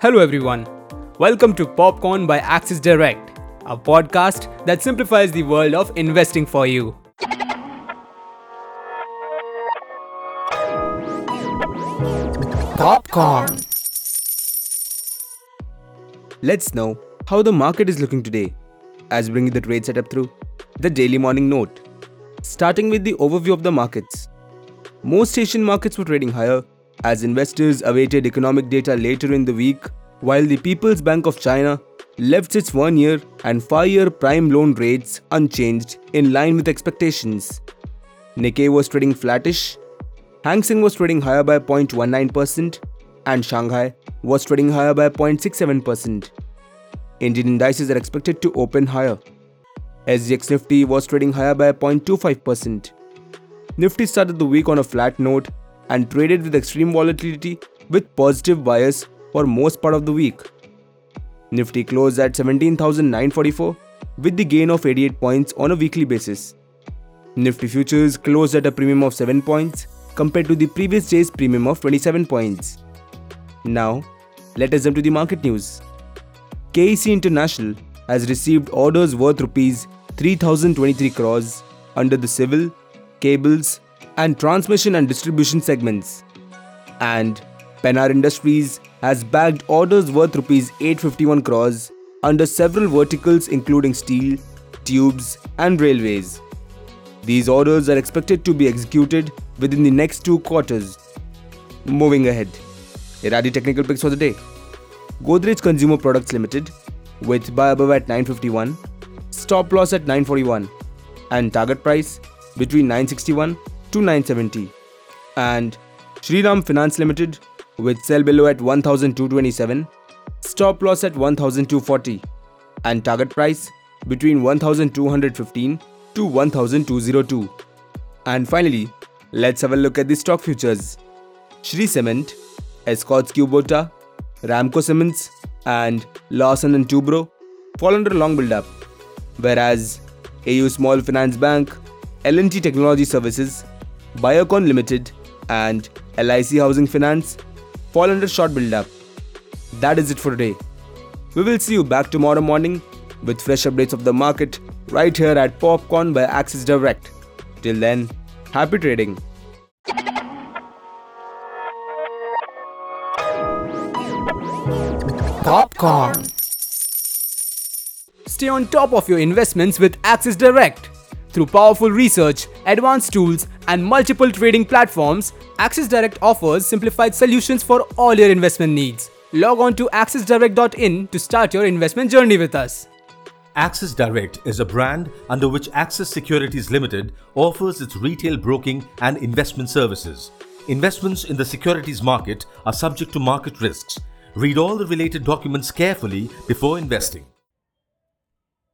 Hello everyone, welcome to Popcorn by Axis Direct, a podcast that simplifies the world of investing for you. Popcorn. Let's know how the market is looking today as bringing the trade setup through the daily morning note. Starting with the overview of the markets. Most Asian markets were trading higher as investors awaited economic data later in the week, while the People's Bank of China left its 1-year and 5-year prime loan rates unchanged in line with expectations. Nikkei was trading flattish, Hang Seng was trading higher by 0.19% and Shanghai was trading higher by 0.67%. Indian indices are expected to open higher. SGX Nifty was trading higher by 0.25%. Nifty started the week on a flat note and traded with extreme volatility with positive bias for most part of the week. Nifty closed at 17,944 with the gain of 88 points on a weekly basis. Nifty futures closed at a premium of 7 points compared to the previous day's premium of 27 points. Now, let us jump to the market news. KEC International has received orders worth Rs 3,023 crores under the civil, cables, and transmission and distribution segments. And Penar Industries has bagged orders worth Rs 851 crores under several verticals including steel, tubes, and railways. These orders are expected to be executed within the next 2 quarters. Moving ahead, here are the technical picks for the day. Godrej Consumer Products Limited with buy above at 951, stop loss at 941 and target price between 961 to 970. And Sriram Finance Limited with sell below at 1227, stop loss at 1240 and target price between 1215 to 1202. And finally, let's have a look at the stock futures. Shri Cement, Escorts Kubota, Ramco Cements and Lawson & Toubro fall under long build-up, whereas AU Small Finance Bank, L&T Technology Services, Biocon Limited and LIC Housing Finance fall under short build-up. That is it for today. We will see you back tomorrow morning with fresh updates of the market right here at Popcorn by Axis Direct. Till then, happy trading. Popcorn. Stay on top of your investments with Axis Direct. Through powerful research, advanced tools, and multiple trading platforms, Axis Direct offers simplified solutions for all your investment needs. Log on to axisdirect.in to start your investment journey with us. Axis Direct is a brand under which Axis Securities Limited offers its retail broking and investment services. Investments in the securities market are subject to market risks. Read all the related documents carefully before investing.